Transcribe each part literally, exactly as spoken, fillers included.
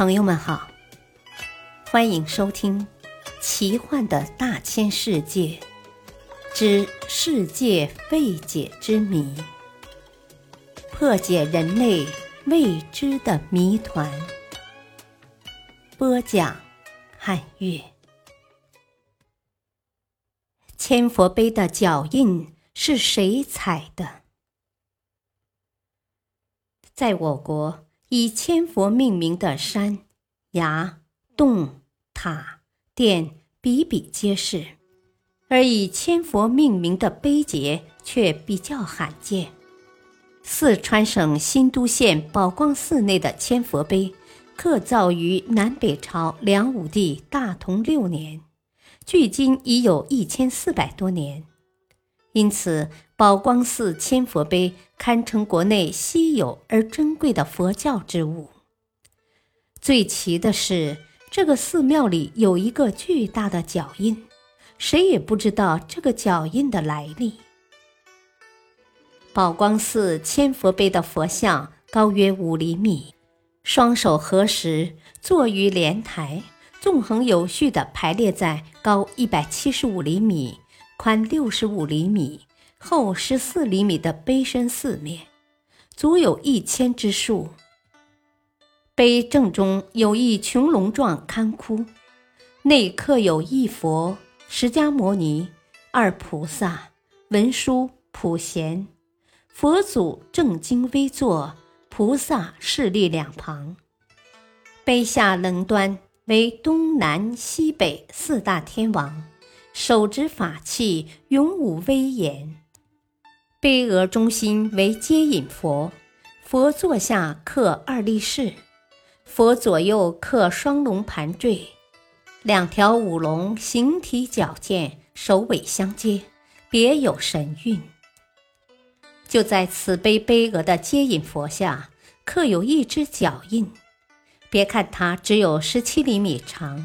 朋友们好，欢迎收听奇幻的大千世界之世界未解之谜，破解人类未知的谜团。播讲汉月。千佛碑的脚印是谁踩的？在我国，以千佛命名的山、崖、洞、塔、殿比比皆是，而以千佛命名的碑碣却比较罕见。四川省新都县宝光寺内的千佛碑，刻造于南北朝梁武帝大同六年，距今已有一千四百多年。因此，宝光寺千佛碑堪称国内稀有而珍贵的佛教之物。最奇的是，这个寺庙里有一个巨大的脚印，谁也不知道这个脚印的来历。宝光寺千佛碑的佛像高约五厘米，双手合十，坐于莲台，纵横有序地排列在高一百七十五厘米、宽六十五厘米、厚十四厘米的碑身四面，足有一千之数。碑正中有一穹窿状龛窟，内刻有一佛、释迦牟尼、二菩萨、文殊、普贤，佛祖正襟危坐，菩萨侍立两旁。碑下棱端为东南西北四大天王，手执法器，勇武威严。碑额中心为接引佛，佛座下刻二力士，佛左右刻双龙盘坠，两条舞龙形体矫健，首尾相接，别有神韵。就在此碑碑额的接引佛下，刻有一只脚印，别看它只有十七厘米长，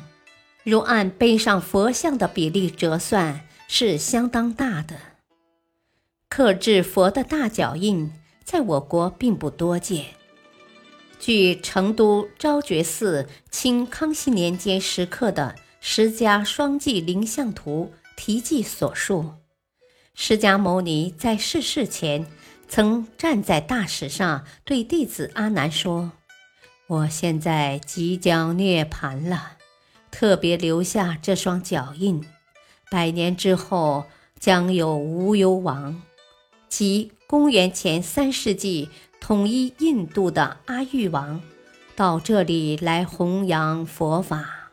如按碑上佛像的比例折算，是相当大的。刻制佛的大脚印在我国并不多见。据成都昭觉寺清康熙年间石刻的《释迦双髻灵像图》题记所述，释迦牟尼在逝世前曾站在大石上对弟子阿难说：“我现在即将涅槃了，特别留下这双脚印，百年之后将有无忧王，即公元前三世纪统一印度的阿育王，到这里来弘扬佛法。”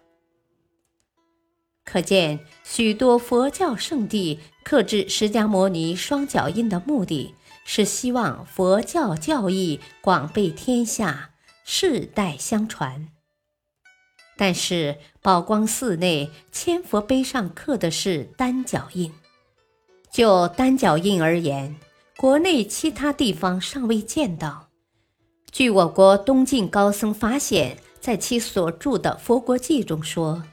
可见，许多佛教圣地刻制释迦牟尼双脚印的目的，是希望佛教教义广被天下，世代相传。但是宝光寺内千佛碑上刻的是单脚印。就单脚印而言，国内其他地方尚未见到。据我国东晋高僧法显在其所著的《佛国记》中说，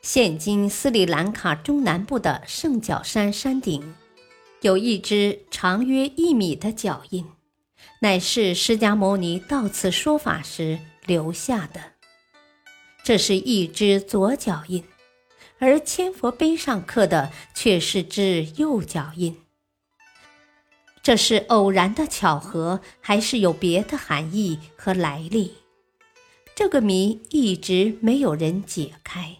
现今斯里兰卡中南部的圣脚山山顶，有一只长约一米的脚印，乃是释迦牟尼到此说法时留下的。这是一只左脚印，而千佛碑上刻的却是只右脚印。这是偶然的巧合，还是有别的含义和来历？这个谜一直没有人解开。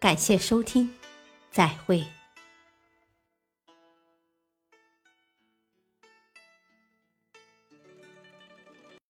感谢收听，再会。